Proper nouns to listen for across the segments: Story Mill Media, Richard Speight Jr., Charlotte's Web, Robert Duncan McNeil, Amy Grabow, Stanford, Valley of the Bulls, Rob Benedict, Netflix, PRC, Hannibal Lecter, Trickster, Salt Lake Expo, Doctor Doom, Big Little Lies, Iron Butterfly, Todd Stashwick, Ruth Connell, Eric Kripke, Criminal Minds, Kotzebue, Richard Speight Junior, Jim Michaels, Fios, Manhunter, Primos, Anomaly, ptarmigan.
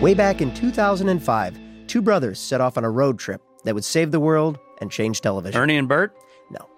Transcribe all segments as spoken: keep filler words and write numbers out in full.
Way back in two thousand five, two brothers set off on a road trip that would save the world and change television. Ernie and Bert? No.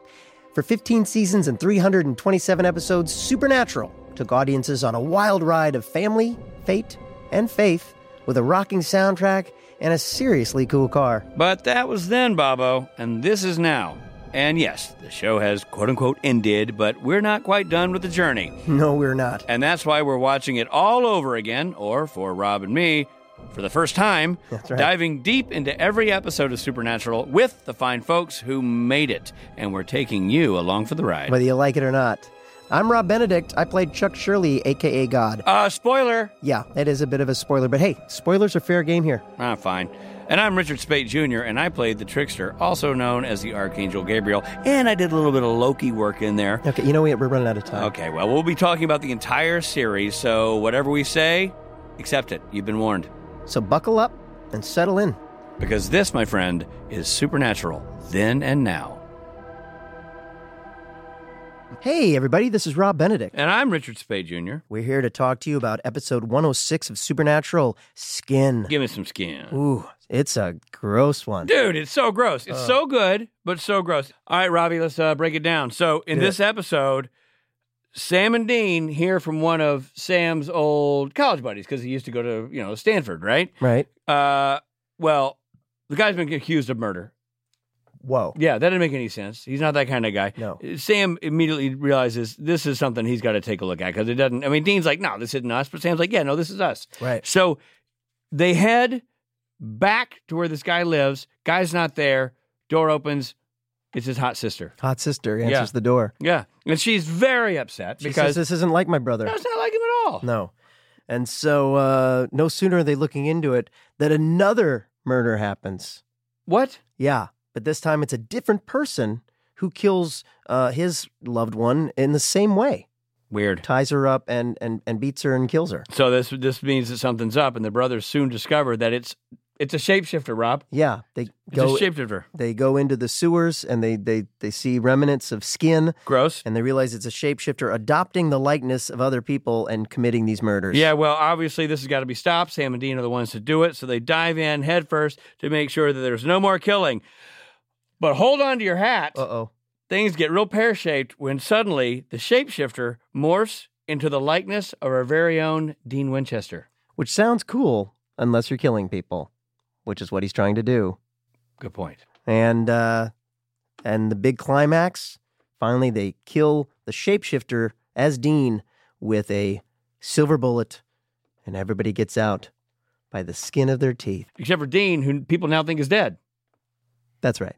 For fifteen seasons and three hundred twenty-seven episodes, Supernatural took audiences on a wild ride of family, fate, and faith with a rocking soundtrack and a seriously cool car. But that was then, Bobo, and this is now. And yes, the show has quote-unquote ended, but we're not quite done with the journey. No, we're not. And that's why we're watching it all over again, or for Rob and me, for the first time, that's right. Diving deep into every episode of Supernatural with the fine folks who made it. And we're taking you along for the ride. Whether you like it or not. I'm Rob Benedict. I played Chuck Shirley, a k a. God. Uh, spoiler! Yeah, that is a bit of a spoiler, but hey, spoilers are fair game here. Ah, fine. And I'm Richard Speight Junior, and I played the Trickster, also known as the Archangel Gabriel, and I did a little bit of Loki work in there. Okay, you know, we're running out of time. Okay, well, we'll be talking about the entire series, so whatever we say, accept it. You've been warned. So buckle up and settle in. Because this, my friend, is Supernatural, then and now. Hey, everybody, this is Rob Benedict. And I'm Richard Speight Junior We're here to talk to you about episode one oh six of Supernatural, Skin. Give me some skin. Ooh. It's a gross one. Dude, it's so gross. It's uh, so good, but so gross. All right, Robbie, let's uh, break it down. So in this it. episode, Sam and Dean hear from one of Sam's old college buddies because he used to go to, you know, Stanford, right? Right. Uh, well, the guy's been accused of murder. Whoa. Yeah, that didn't make any sense. He's not that kind of guy. No. Sam immediately realizes this is something he's got to take a look at because it doesn't, I mean, Dean's like, no, this isn't us. But Sam's like, yeah, no, this is us. Right. So they head back to where this guy lives. Guy's not there. Door opens. It's his hot sister. Hot sister answers yeah. the door. Yeah. And she's very upset she because says, this isn't like my brother. No, it's not like him at all. No. And so uh, no sooner are they looking into it that another murder happens. What? Yeah. But this time it's a different person who kills uh, his loved one in the same way. Weird. Ties her up and, and, and beats her and kills her. So this this means that something's up, and the brothers soon discover that it's It's a shapeshifter, Rob. Yeah. They it's go, a shapeshifter. They go into the sewers, and they, they, they see remnants of skin. Gross. And they realize it's a shapeshifter adopting the likeness of other people and committing these murders. Yeah, well, obviously this has got to be stopped. Sam and Dean are the ones to do it, so they dive in headfirst to make sure that there's no more killing. But hold on to your hat. Uh-oh. Things get real pear-shaped when suddenly the shapeshifter morphs into the likeness of our very own Dean Winchester. Which sounds cool, unless you're killing people. Which is what he's trying to do. Good point. And uh, and the big climax, finally they kill the shapeshifter as Dean with a silver bullet, and everybody gets out by the skin of their teeth. Except for Dean, who people now think is dead. That's right.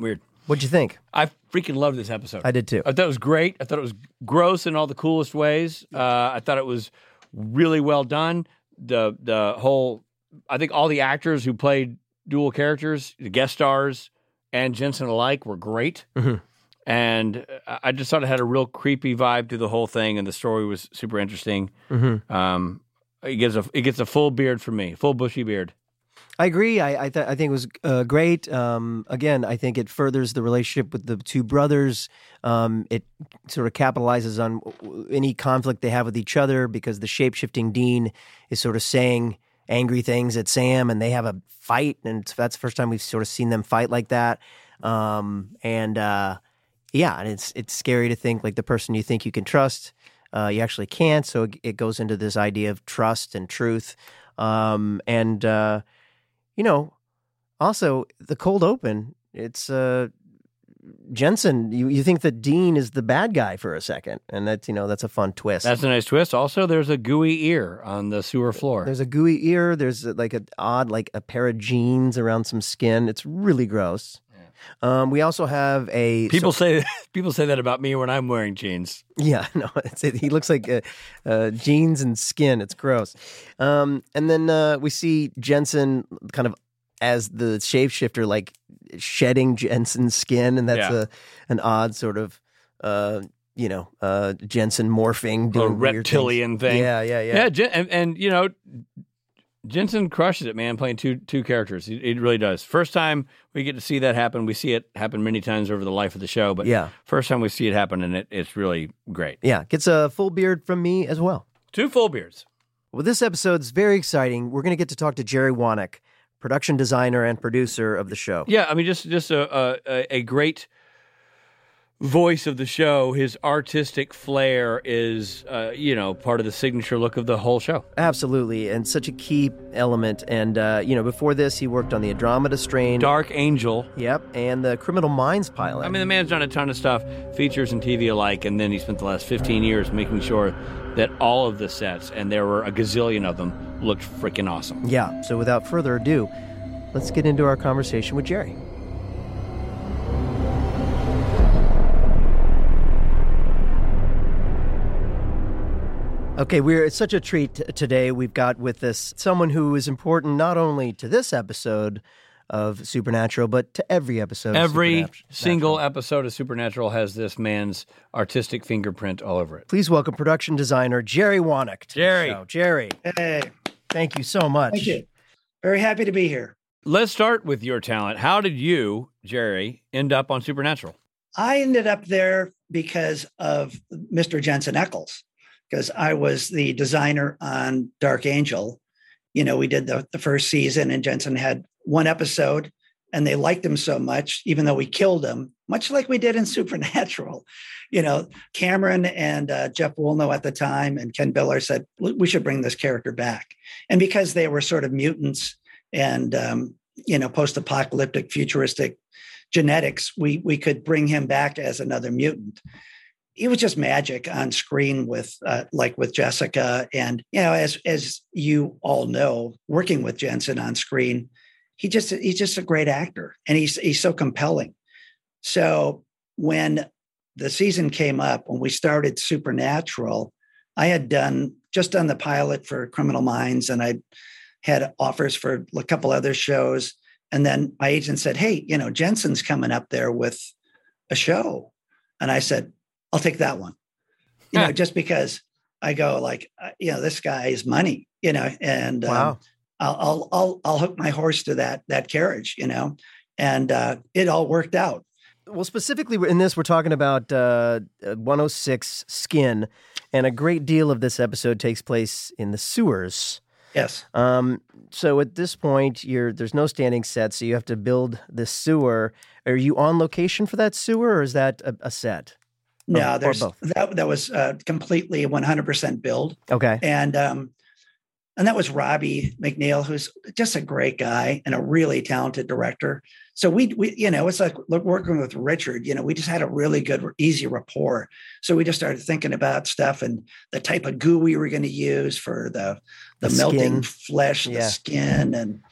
Weird. What'd you think? I freaking loved this episode. I did too. I thought it was great. I thought it was gross in all the coolest ways. Uh, I thought it was really well done. The the whole... I think all the actors who played dual characters, the guest stars and Jensen alike, were great. Mm-hmm. And I just thought it had a real creepy vibe to the whole thing, and the story was super interesting. Mm-hmm. Um, it gives a it gets a full beard from me, full bushy beard. I agree. I I, th- I think it was uh, great. Um, again, I think it furthers the relationship with the two brothers. Um, it sort of capitalizes on any conflict they have with each other because the shape-shifting Dean is sort of saying angry things at Sam, and they have a fight, and that's the first time we've sort of seen them fight like that. Um, and uh, yeah, and it's it's scary to think like the person you think you can trust, uh, you actually can't. So it, it goes into this idea of trust and truth, um, and uh, you know, also the cold open. It's uh, Jensen. You you think that Dean is the bad guy for a second, and that's you know that's a fun twist. That's a nice twist. Also, there's a gooey ear on the sewer floor. There's a gooey ear. There's like an odd like a pair of jeans around some skin. It's really gross. Yeah. Um, we also have a people so, say people say that about me when I'm wearing jeans. Yeah, no, it's, he looks like uh, uh, jeans and skin. It's gross. Um, and then uh, we see Jensen kind of as the shapeshifter, like shedding Jensen's skin, and that's yeah. a an odd sort of, uh, you know, uh, Jensen morphing, doing a reptilian thing. Yeah, yeah, yeah. Yeah, Jen- and, and you know, Jensen crushes it, man. Playing two two characters, it, it really does. First time we get to see that happen. We see it happen many times over the life of the show, but yeah. first time we see it happen, and it it's really great. Yeah, gets a full beard from me as well. Two full beards. Well, this episode's very exciting. We're going to get to talk to Jerry Wanek, production designer and producer of the show. Yeah, I mean, just just a a, a great voice of the show. His artistic flair is, uh, you know, part of the signature look of the whole show. Absolutely, and such a key element. And, uh, you know, before this, he worked on the Andromeda Strain. Dark Angel. Yep, and the Criminal Minds pilot. I mean, the man's done a ton of stuff, features and T V alike, and then he spent the last fifteen years making sure that all of the sets, and there were a gazillion of them, looked freaking awesome. Yeah, so without further ado, let's get into our conversation with Jerry. Okay, we're it's such a treat t- today. We've got with us someone who is important not only to this episode of Supernatural, but to every episode. Every of Supernat- single Natural. episode of Supernatural has this man's artistic fingerprint all over it. Please welcome production designer Jerry Wanek. Jerry, Jerry, hey, thank you so much. Thank you. Very happy to be here. Let's start with your talent. How did you, Jerry, end up on Supernatural? I ended up there because of Mister Jensen Ackles. Because I was the designer on Dark Angel. You know, we did the, the first season and Jensen had one episode and they liked him so much, even though we killed him, much like we did in Supernatural. You know, Cameron and uh, Jeff Woolnough at the time and Ken Biller said, we should bring this character back. And because they were sort of mutants and, um, you know, post-apocalyptic, futuristic genetics, we we could bring him back as another mutant. It was just magic on screen with uh, like with Jessica. And, you know, as, as you all know, working with Jensen on screen, he just, he's just a great actor and he's, he's so compelling. So when the season came up, when we started Supernatural, I had done just done the pilot for Criminal Minds and I had offers for a couple other shows. And then my agent said, hey, you know, Jensen's coming up there with a show. And I said, I'll take that one, you yeah. know, just because I go like, uh, you know, this guy is money, you know, and um, wow. I'll, I'll, I'll, I'll hook my horse to that, that carriage, you know, and uh, it all worked out. Well, specifically in this, we're talking about uh, one oh six Skin, and a great deal of this episode takes place in the sewers. Yes. Um, so at this point, you're there's no standing set, so you have to build the sewer. Are you on location for that sewer, or is that a, a set? No, there's that, that was uh, completely one hundred percent build. Okay. And um, and that was Robbie McNeil, who's just a great guy and a really talented director. So we, we you know, it's like working with Richard, you know, we just had a really good, easy rapport. So we just started thinking about stuff and the type of goo we were going to use for the the, the melting flesh, yeah. the skin. And,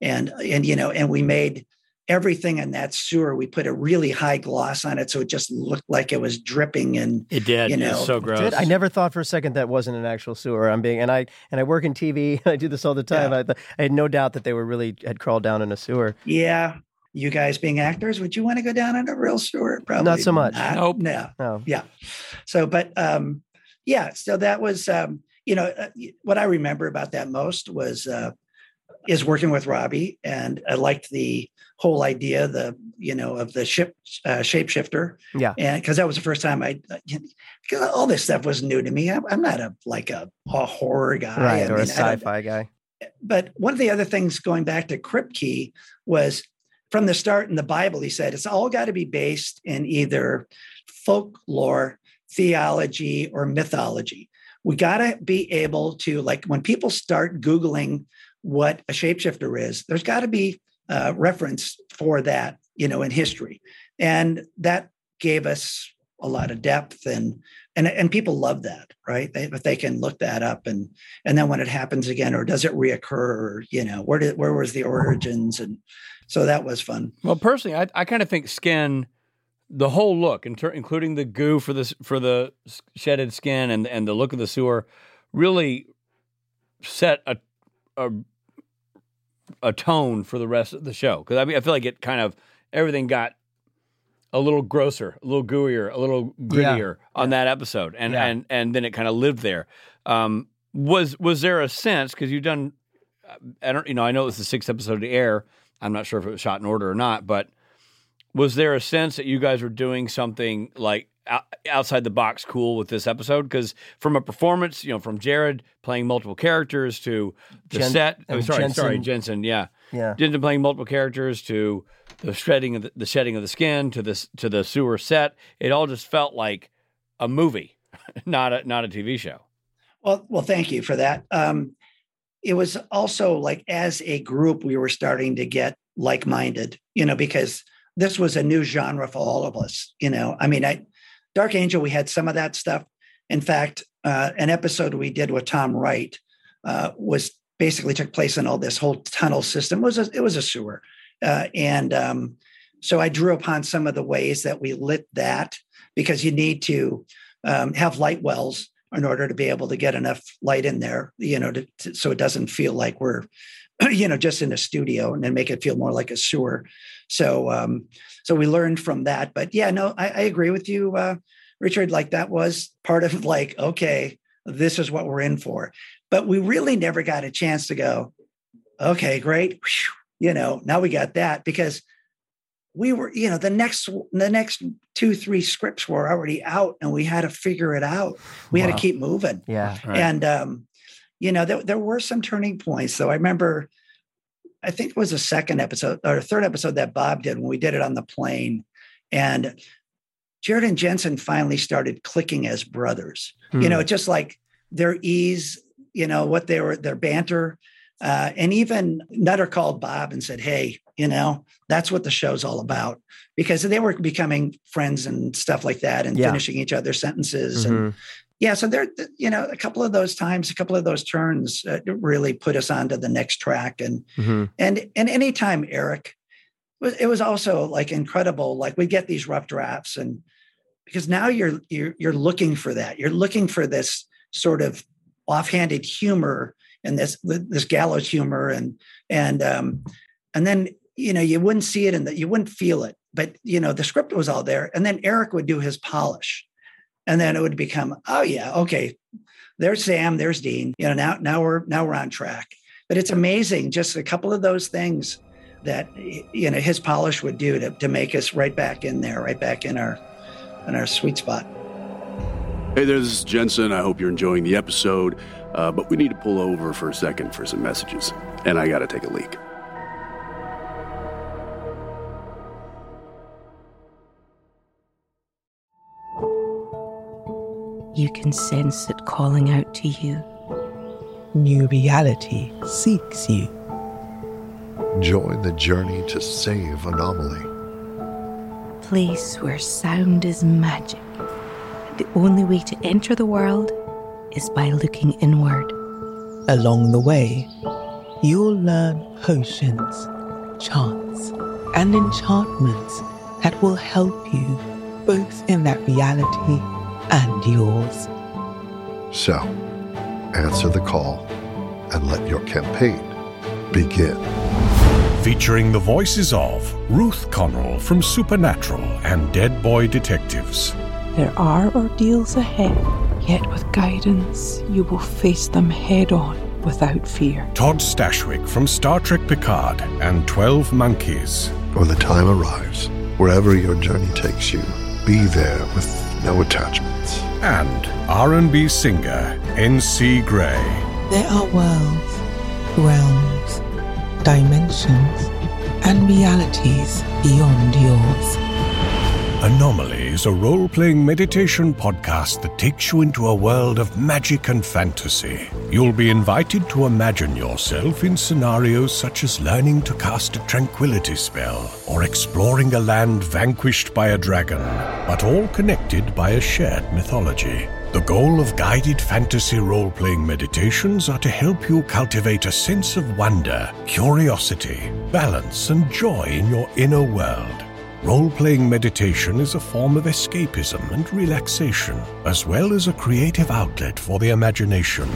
and, and, you know, and we made everything in that sewer, we put a really high gloss on it, so it just looked like it was dripping. And it did. You know, it was so gross. It did. I never thought for a second that wasn't an actual sewer. I'm being and I and I work in T V. I do this all the time. Yeah. I, I had no doubt that they were really had crawled down in a sewer. Yeah, you guys being actors, would you want to go down in a real sewer? Probably not so much. Not. Nope. No. No. Yeah. So, but um, yeah. So that was um, you know uh, what I remember about that most was uh, is working with Robbie, and I liked the whole idea, the, you know, of the ship uh, shapeshifter. Yeah. And because that was the first time I, because all this stuff was new to me. I, I'm not a, like a, a horror guy. Right, I or mean, a sci-fi guy. But one of the other things going back to Kripke was from the start in the Bible, he said, it's all got to be based in either folklore, theology, or mythology. We got to be able to, like when people start Googling what a shapeshifter is, there's got to be Uh, reference for that, you know, in history. And that gave us a lot of depth and, and, and people love that, right? They, if they can look that up and, and then when it happens again, or does it reoccur? Or, you know, where did, where was the origins? And so that was fun. Well, personally, I, I kind of think skin, the whole look, including the goo for the, for the shedded skin and, and the look of the sewer really set a, a, a tone for the rest of the show. Because I mean, I feel like it kind of, everything got a little grosser, a little gooier, a little grittier yeah. on yeah. that episode. And, yeah. and, and then it kind of lived there. Um, was, was there a sense, cause you've done, I don't, you know, I know it was the sixth episode of the air. I'm not sure if it was shot in order or not, but was there a sense that you guys were doing something like outside the box cool with this episode, because from a performance, you know, from Jared playing multiple characters to the Jen- set, oh, sorry, Jensen. sorry, Jensen, yeah, yeah, Jensen playing multiple characters to the shredding of the, the shedding of the skin to this to the sewer set, it all just felt like a movie, not a not a T V show. Well, well, thank you for that. Um, it was also like as a group, we were starting to get like-minded, you know, because this was a new genre for all of us. You know, I mean, I. Dark Angel, we had some of that stuff. In fact, uh, an episode we did with Tom Wright uh, was basically took place in all this whole tunnel system. It was a, it was a sewer. Uh, and um, so I drew upon some of the ways that we lit that, because you need to um, have light wells in order to be able to get enough light in there, you know, to, to, so it doesn't feel like we're, you know, just in a studio, and then make it feel more like a sewer. So, um, so we learned from that, but yeah, no, I, I agree with you, uh, Richard, like that was part of like, okay, this is what we're in for, but we really never got a chance to go, okay, great. You know, now we got that, because we were, you know, the next, the next two, three scripts were already out, and we had to figure it out. We wow. had to keep moving. Yeah. Right. And, um, you know, there, there were some turning points, though. I remember, I think it was the second episode or third episode that Bob did when we did it on the plane. And Jared and Jensen finally started clicking as brothers. Mm. You know, just like their ease, you know, what they were, their banter. Uh, and even Nutter called Bob and said, hey, you know, that's what the show's all about. Because they were becoming friends and stuff like that, and yeah. finishing each other's sentences. Mm-hmm. And yeah, so there, you know, a couple of those times, a couple of those turns uh, really put us onto the next track. And mm-hmm. and and anytime Eric, it was also like incredible. Like we get these rough drafts, and because now you're you're you're looking for that, you're looking for this sort of offhanded humor and this this gallows humor, and and um, and then you know you wouldn't see it, and you wouldn't feel it, but you know the script was all there, and then Eric would do his polish. And then it would become, oh yeah, okay, there's Sam, there's Dean. You know, now now we're now we're on track. But it's amazing, just a couple of those things that you know his polish would do to, to make us right back in there, right back in our in our sweet spot. Hey there, this is Jensen. I hope you're enjoying the episode, uh, but we need to pull over for a second for some messages, and I got to take a leak. You can sense it calling out to you. New reality seeks you. Join the journey to save Anomaly. Place where sound is magic. The only way to enter the world is by looking inward. Along the way, you'll learn potions, chants, and enchantments that will help you both in that reality and yours. So, answer the call and let your campaign begin. Featuring the voices of Ruth Connell from Supernatural and Dead Boy Detectives. There are ordeals ahead, yet with guidance, you will face them head on without fear. Todd Stashwick from Star Trek Picard and twelve Monkeys. When the time arrives, wherever your journey takes you, be there with no attachments. And R and B singer N C Gray. There are worlds, realms, dimensions, and realities beyond yours. Anomaly is a role-playing meditation podcast that takes you into a world of magic and fantasy. You'll be invited to imagine yourself in scenarios such as learning to cast a tranquility spell or exploring a land vanquished by a dragon, but all connected by a shared mythology. The goal of guided fantasy role-playing meditations are to help you cultivate a sense of wonder, curiosity, balance, and joy in your inner world. Role-playing meditation is a form of escapism and relaxation, as well as a creative outlet for the imagination.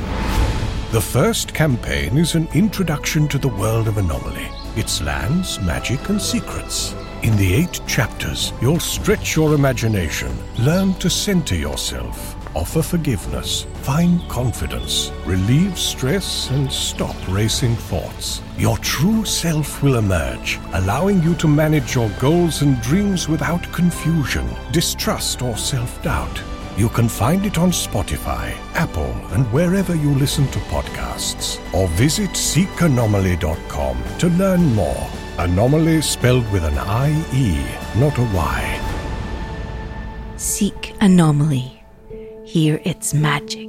The first campaign is an introduction to the world of Anomaly, its lands, magic, and secrets. In the eight chapters, you'll stretch your imagination, learn to center yourself, offer forgiveness, find confidence, relieve stress, and stop racing thoughts. Your true self will emerge, allowing you to manage your goals and dreams without confusion, distrust, or self-doubt. You can find it on Spotify, Apple, and wherever you listen to podcasts. Or visit seek anomaly dot com to learn more. Anomaly spelled with an I E, not a Y. Seek Anomaly. Hear its magic.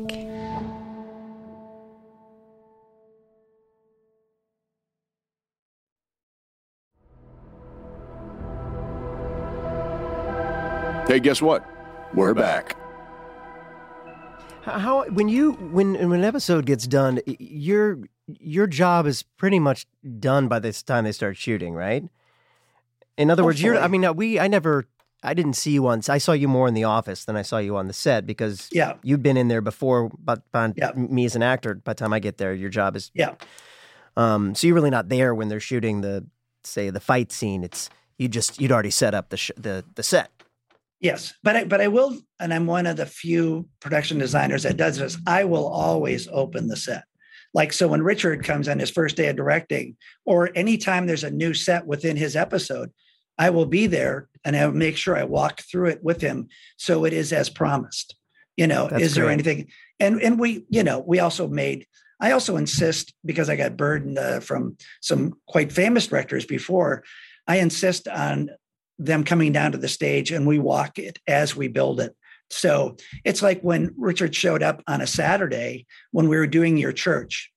Hey, guess what? We're back. How when you when, when an episode gets done, your your job is pretty much done by this time they start shooting, right? In other words, you're. I mean, we. I never. I didn't see you once. I saw you more in the office than I saw you on the set because yeah. you'd been in there before. But by, by yeah. me as an actor, by the time I get there, your job is yeah. Um, so you're really not there when they're shooting the say the fight scene. It's you just you'd already set up the sh- the the set. Yes, but I, but I will, and I'm one of the few production designers that does this. I will always open the set. Like, so when Richard comes on his first day of directing, or anytime there's a new set within his episode, I will be there and I'll make sure I walk through it with him. So it is as promised, you know, That's is great. There anything? And, and we, you know, we also made, I also insist because I got burdened uh, from some quite famous directors before, I insist on them coming down to the stage and we walk it as we build it. So it's like when Richard showed up on a Saturday when we were doing your church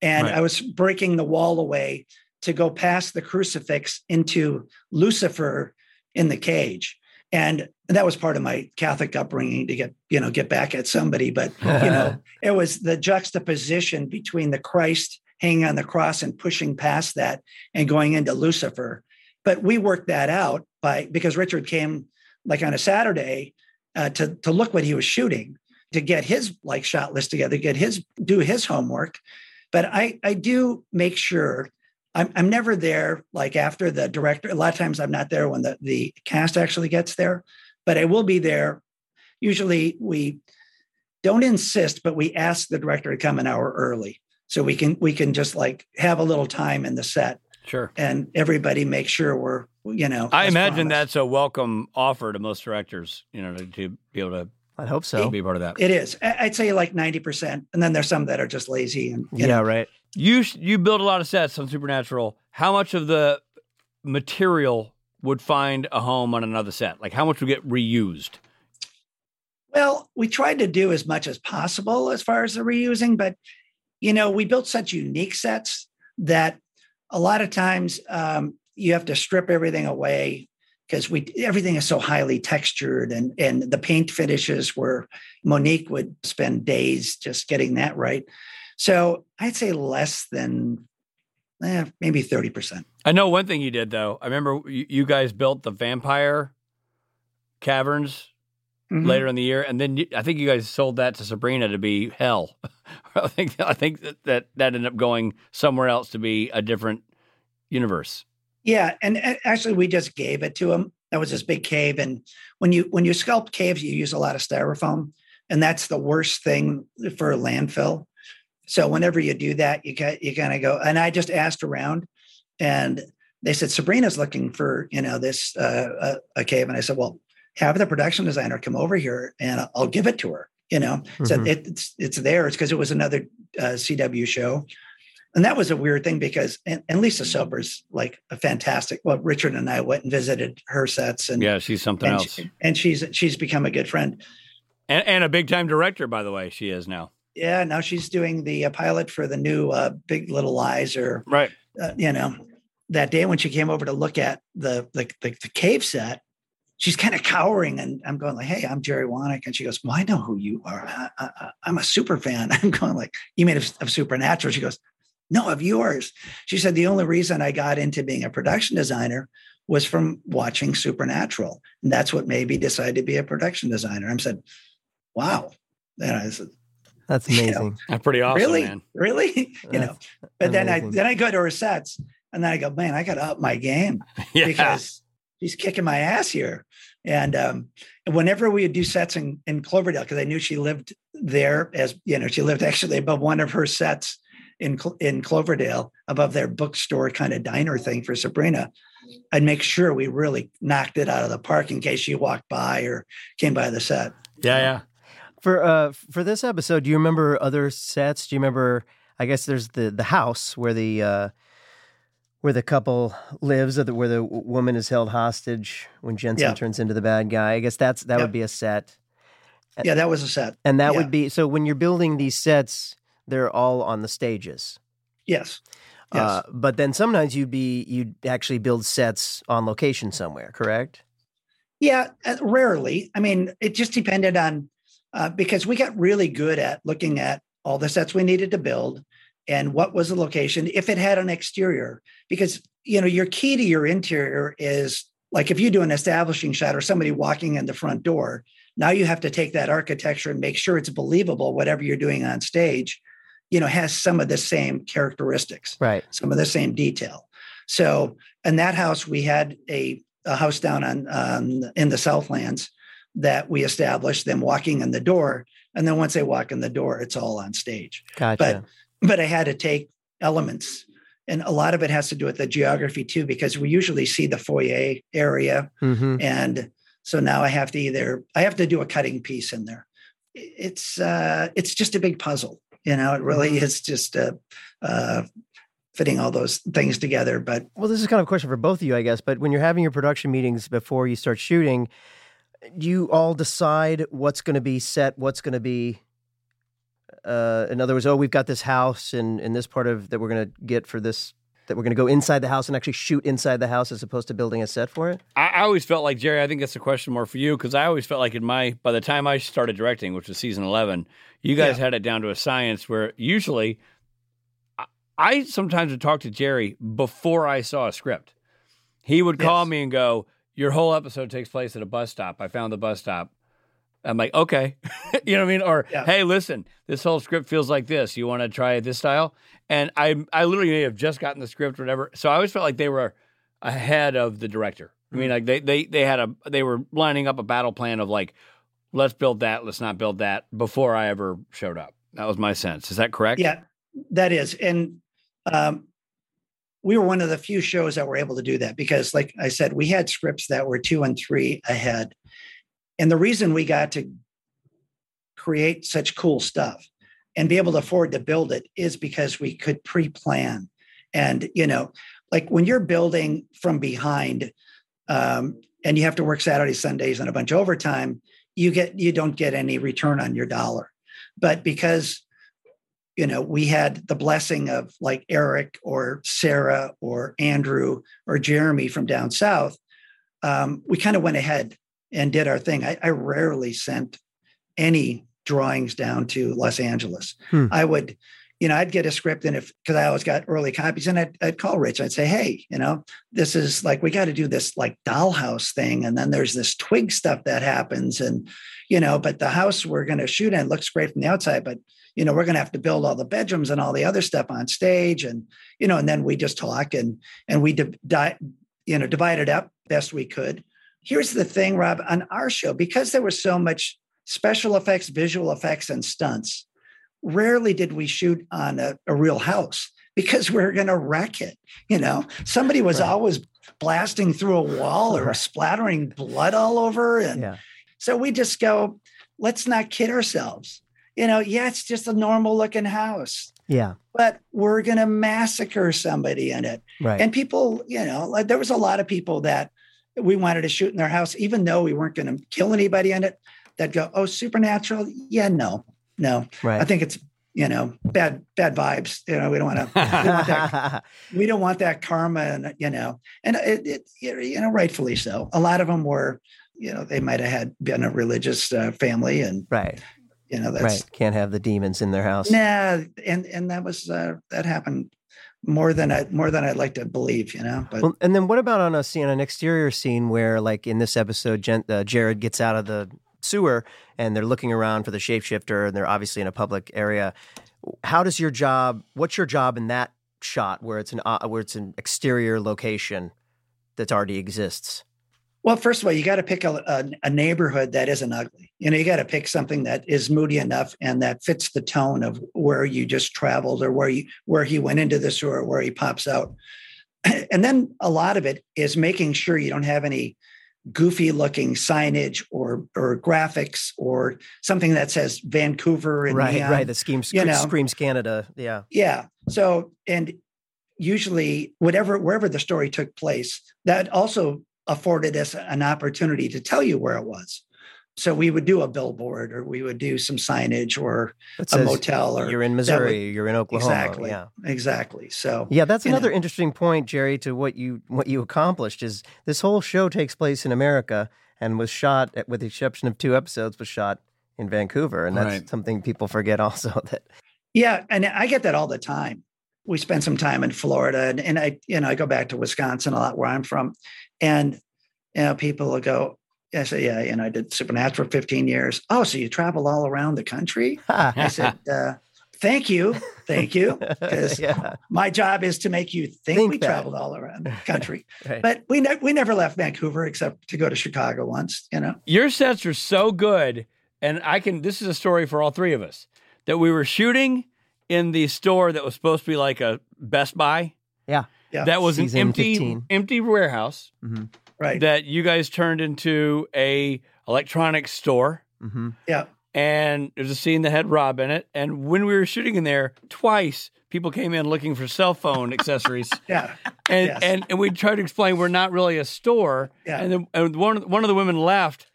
and right. I was breaking the wall away to go past the crucifix into Lucifer in the cage. And that was part of my Catholic upbringing to get, you know, get back at somebody. But, you know, it was the juxtaposition between the Christ hanging on the cross and pushing past that and going into Lucifer. But we worked that out by because Richard came like on a Saturday uh, to to look what he was shooting, to get his like shot list together, get his do his homework. But I I do make sure I'm I'm never there like after the director. A lot of times I'm not there when the, the cast actually gets there, but I will be there. Usually we don't insist, but we ask the director to come an hour early so we can we can just like have a little time in the set. Sure. And everybody make sure we're, you know. I imagine promised. That's a welcome offer to most directors, you know, to, to be able to. I hope so. Be part of that. It is. I'd say like ninety percent. And then there's some that are just lazy. And you Yeah, know. Right. You you build a lot of sets on Supernatural. How much of the material would find a home on another set? Like how much would get reused? Well, we tried to do as much as possible as far as the reusing. But, you know, we built such unique sets that. A lot of times um, you have to strip everything away because we everything is so highly textured and, and the paint finishes where Monique would spend days just getting that right. So I'd say less than eh, maybe thirty percent. I know one thing you did, though. I remember you, you guys built the vampire caverns mm-hmm. later in the year. And then you, I think you guys sold that to Sabrina to be hell. I think I think that, that that ended up going somewhere else to be a different universe. Yeah, and actually we just gave it to him. That was this big cave, and when you when you sculpt caves, you use a lot of styrofoam, and that's the worst thing for a landfill. So whenever you do that, you got you kind of go. And I just asked around, and they said Sabrina's looking for you know this uh, a, a cave, and I said, well, have the production designer come over here, and I'll give it to her. You know, mm-hmm. so it, it's it's there. It's because it was another uh, C W show, and that was a weird thing because and, and Lisa Silver's like a fantastic. Well, Richard and I went and visited her sets, and yeah, she's something and else, she, and she's she's become a good friend, and, and a big time director, by the way. She is now. Yeah, now she's doing the uh, pilot for the new uh, Big Little Lies, or right. Uh, you know, that day when she came over to look at the the the, the cave set. She's kind of cowering, and I'm going like, "Hey, I'm Jerry Wanek," and she goes, "Well, I know who you are. I, I, I'm a super fan." I'm going like, "You made of, of Supernatural?" She goes, "No, of yours." She said, "The only reason I got into being a production designer was from watching Supernatural, and that's what made me decide to be a production designer." I said, "Wow, and I said, that's amazing. You know, that's pretty awesome. Really, man. really, you that's know." But amazing. then I then I go to her sets, and then I go, "Man, I got to up my game yeah. because." He's kicking my ass here. And um, whenever we would do sets in, in Cloverdale, because I knew she lived there, as you know, she lived actually above one of her sets in in Cloverdale, above their bookstore kind of diner thing for Sabrina. I'd make sure we really knocked it out of the park in case she walked by or came by the set. Yeah, yeah. For uh, for this episode, do you remember other sets? Do you remember? I guess there's the the house where the uh, where the couple lives, or the, where the woman is held hostage when Jensen yeah. turns into the bad guy. I guess that's that yeah. would be a set. Yeah, that was a set, and that yeah. would be so. When you're building these sets, they're all on the stages. Yes. Yes. Uh, but then sometimes you'd be you'd actually build sets on location somewhere, correct? Yeah, rarely. I mean, it just depended on. Uh, because we got really good at looking at all the sets we needed to build and what was the location, if it had an exterior, because, you know, your key to your interior is like, if you do an establishing shot or somebody walking in the front door, now you have to take that architecture and make sure it's believable. Whatever you're doing on stage, you know, has some of the same characteristics, right? Some of the same detail. So in that house, we had a, a house down on, um, in the Southlands that we established them walking in the door. And then once they walk in the door, it's all on stage. Gotcha. But, but I had to take elements, and a lot of it has to do with the geography too, because we usually see the foyer area. Mm-hmm. And so now I have to either, I have to do a cutting piece in there. It's, uh, it's just a big puzzle, you know, it really is just, uh, uh, fitting all those things together. But well, this is kind of a question for both of you, I guess, but when you're having your production meetings before you start shooting, do you all decide what's going to be set, what's going to be, uh, in other words, oh, we've got this house and, and this part of that we're going to get for this, that we're going to go inside the house and actually shoot inside the house as opposed to building a set for it? I, I always felt like, Jerry, I think that's a question more for you, because I always felt like in my, by the time I started directing, which was season eleven, you guys yeah. had it down to a science where usually I, I sometimes would talk to Jerry before I saw a script. He would call yes. me and go, your whole episode takes place at a bus stop. I found the bus stop. I'm like, okay. You know what I mean? Or, yeah. hey, listen, this whole script feels like this. You want to try it this style? And I I literally may have just gotten the script or whatever. So I always felt like they were ahead of the director. I mean, like they they they had a they were lining up a battle plan of like, let's build that, let's not build that, before I ever showed up. That was my sense. Is that correct? Yeah, that is. And um we were one of the few shows that were able to do that because, like I said, we had scripts that were two and three ahead. And the reason we got to create such cool stuff and be able to afford to build it is because we could pre-plan. And, you know, like when you're building from behind um, and you have to work Saturdays, Sundays, and a bunch of overtime, you get, you don't get any return on your dollar. But because you know, we had the blessing of like Eric or Sarah or Andrew or Jeremy from down south. Um, we kind of went ahead and did our thing. I, I rarely sent any drawings down to Los Angeles. Hmm. I would, you know, I'd get a script and if, cause I always got early copies and I'd, I'd call Rich. I'd say, hey, you know, this is like, we got to do this like dollhouse thing. And then there's this twig stuff that happens and, you know, but the house we're going to shoot in looks great from the outside, but you know, we're going to have to build all the bedrooms and all the other stuff on stage. And, you know, and then we just talk and, and we, di- di- you know, divide it up best we could. Here's the thing, Rob, on our show, because there was so much special effects, visual effects, and stunts, rarely did we shoot on a, a real house because we we're going to wreck it. You know, somebody was right. always blasting through a wall or right. splattering blood all over. And yeah. so we just go, let's not kid ourselves. You know, yeah, it's just a normal looking house. Yeah. But we're going to massacre somebody in it. Right. And people, you know, like there was a lot of people that we wanted to shoot in their house, even though we weren't going to kill anybody in it, that go, oh, Supernatural. Yeah, no, no. Right. I think it's, you know, bad, bad vibes. You know, we don't want to, we, we don't want that karma. And, you know, and it, it, you know, rightfully so. A lot of them were, you know, they might've had been a religious uh, family and, right. You know, that's right. Can't have the demons in their house. Nah, and and that was uh, that happened more than I more than I'd like to believe. You know, but well, and then what about on a scene, an exterior scene where, like in this episode, Jen, uh, Jared gets out of the sewer and they're looking around for the shapeshifter, and they're obviously in a public area. How does your job? What's your job in that shot where it's an uh, where it's an exterior location that already exists? Well, first of all, you got to pick a, a, a neighborhood that isn't ugly. You know, you got to pick something that is moody enough and that fits the tone of where you just traveled or where you where he went into this or where he pops out. And then a lot of it is making sure you don't have any goofy looking signage or or graphics or something that says Vancouver and right, neon, right. The scheme sc- you know. screams Canada. Yeah, yeah. So and usually whatever wherever the story took place, that also afforded us an opportunity to tell you where it was. So we would do a billboard or we would do some signage or it a motel or you're in Missouri, would, you're in Oklahoma. Exactly. Yeah. Exactly. So yeah, that's another know. interesting point, Jerry, to what you what you accomplished is this whole show takes place in America and was shot, with the exception of two episodes, was shot in Vancouver. And that's right. something people forget also that. Yeah. And I get that all the time. We spend some time in Florida and, and I, you know, I go back to Wisconsin a lot where I'm from and, you know, people will go, I said, yeah, and you know, I did Supernatural for fifteen years. Oh, so you travel all around the country? I said, uh, thank you. Thank you. Because yeah. my job is to make you think, think we that. traveled all around the country. Right. But we, ne- we never left Vancouver except to go to Chicago once, you know. Your sets are so good. And I can, this is a story for all three of us, that we were shooting in the store that was supposed to be like a Best Buy. Yeah. yeah. That was Season an empty, fifteen. empty warehouse. Mm-hmm. Right. That you guys turned into a electronics store. Mm-hmm. Yeah. And there's a scene that had Rob in it. And when we were shooting in there, twice people came in looking for cell phone accessories. yeah. And, yes. and and we tried to explain we're not really a store. Yeah. And then and one one of the women left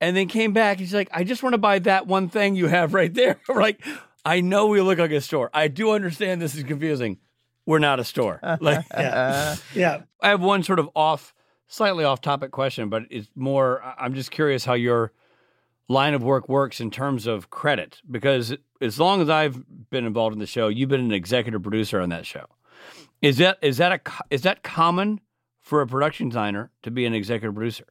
and then came back. And she's like, I just want to buy that one thing you have right there. We're like, I know we look like a store. I do understand this is confusing. We're not a store. Like, yeah. yeah. I have one sort of off Slightly off-topic question, but it's more, I'm just curious how your line of work works in terms of credit, because as long as I've been involved in the show, you've been an executive producer on that show. Is that is that a is that common for a production designer to be an executive producer?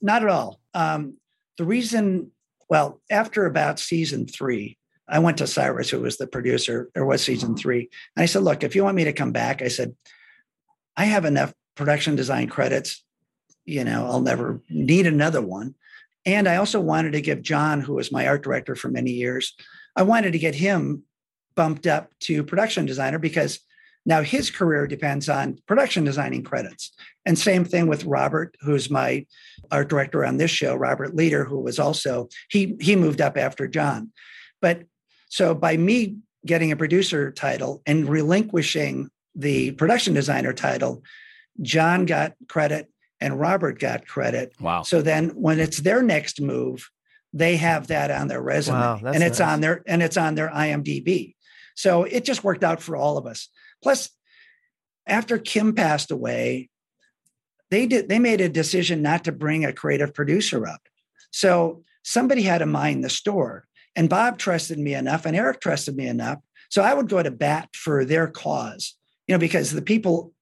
Not at all. Um, the reason, well, after about season three, I went to Cyrus, who was the producer, or was season three, and I said, look, if you want me to come back, I said, I have enough production design credits, you know, I'll never need another one. And I also wanted to give John, who was my art director for many years, I wanted to get him bumped up to production designer because now his career depends on production designing credits. And same thing with Robert, who's my art director on this show, Robert Leader, who was also, he he moved up after John. But so by me getting a producer title and relinquishing the production designer title, John got credit and Robert got credit. Wow. So then when it's their next move, they have that on their resume. Wow, and it's nice. on their and it's on their I M D B. So it just worked out for all of us. Plus, after Kim passed away, they did they made a decision not to bring a creative producer up. So somebody had to mind the store. And Bob trusted me enough and Eric trusted me enough. So I would go to bat for their cause, you know, because the people.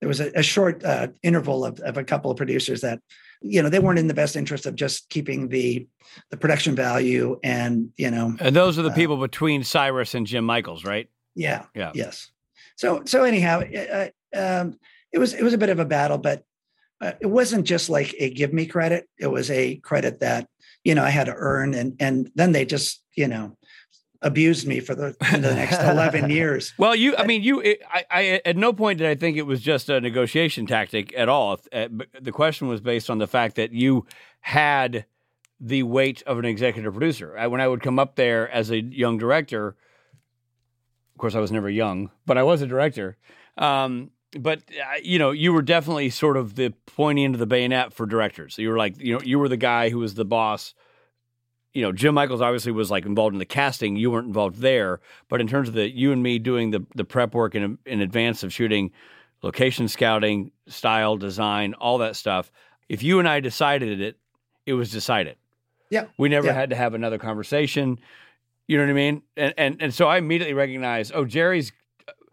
There was a, a short uh, interval of, of a couple of producers that, you know, they weren't in the best interest of just keeping the the production value and, you know. And those are the uh, people between Cyrus and Jim Michaels, right? Yeah. Yeah. Yes. So so anyhow, uh, um, it was it was a bit of a battle, but uh, it wasn't just like a give me credit. It was a credit that, you know, I had to earn. And, and then they just, you know, abused me for the, for the next eleven years. Well, you, I mean, you, it, I, I, at no point did I think it was just a negotiation tactic at all. The question was based on the fact that you had the weight of an executive producer. I, when I would come up there as a young director, of course I was never young, but I was a director. Um, but uh, you know, you were definitely sort of the pointy end of the bayonet for directors. So you were like, you know, you were the guy who was the boss. You know, Jim Michaels obviously was like involved in the casting. You weren't involved there, but in terms of the you and me doing the the prep work in in advance of shooting, location scouting, style design, all that stuff. If you and I decided it, it was decided. Yeah, we never yeah. had to have another conversation. You know what I mean? And and and so I immediately recognized. Oh, Jerry's.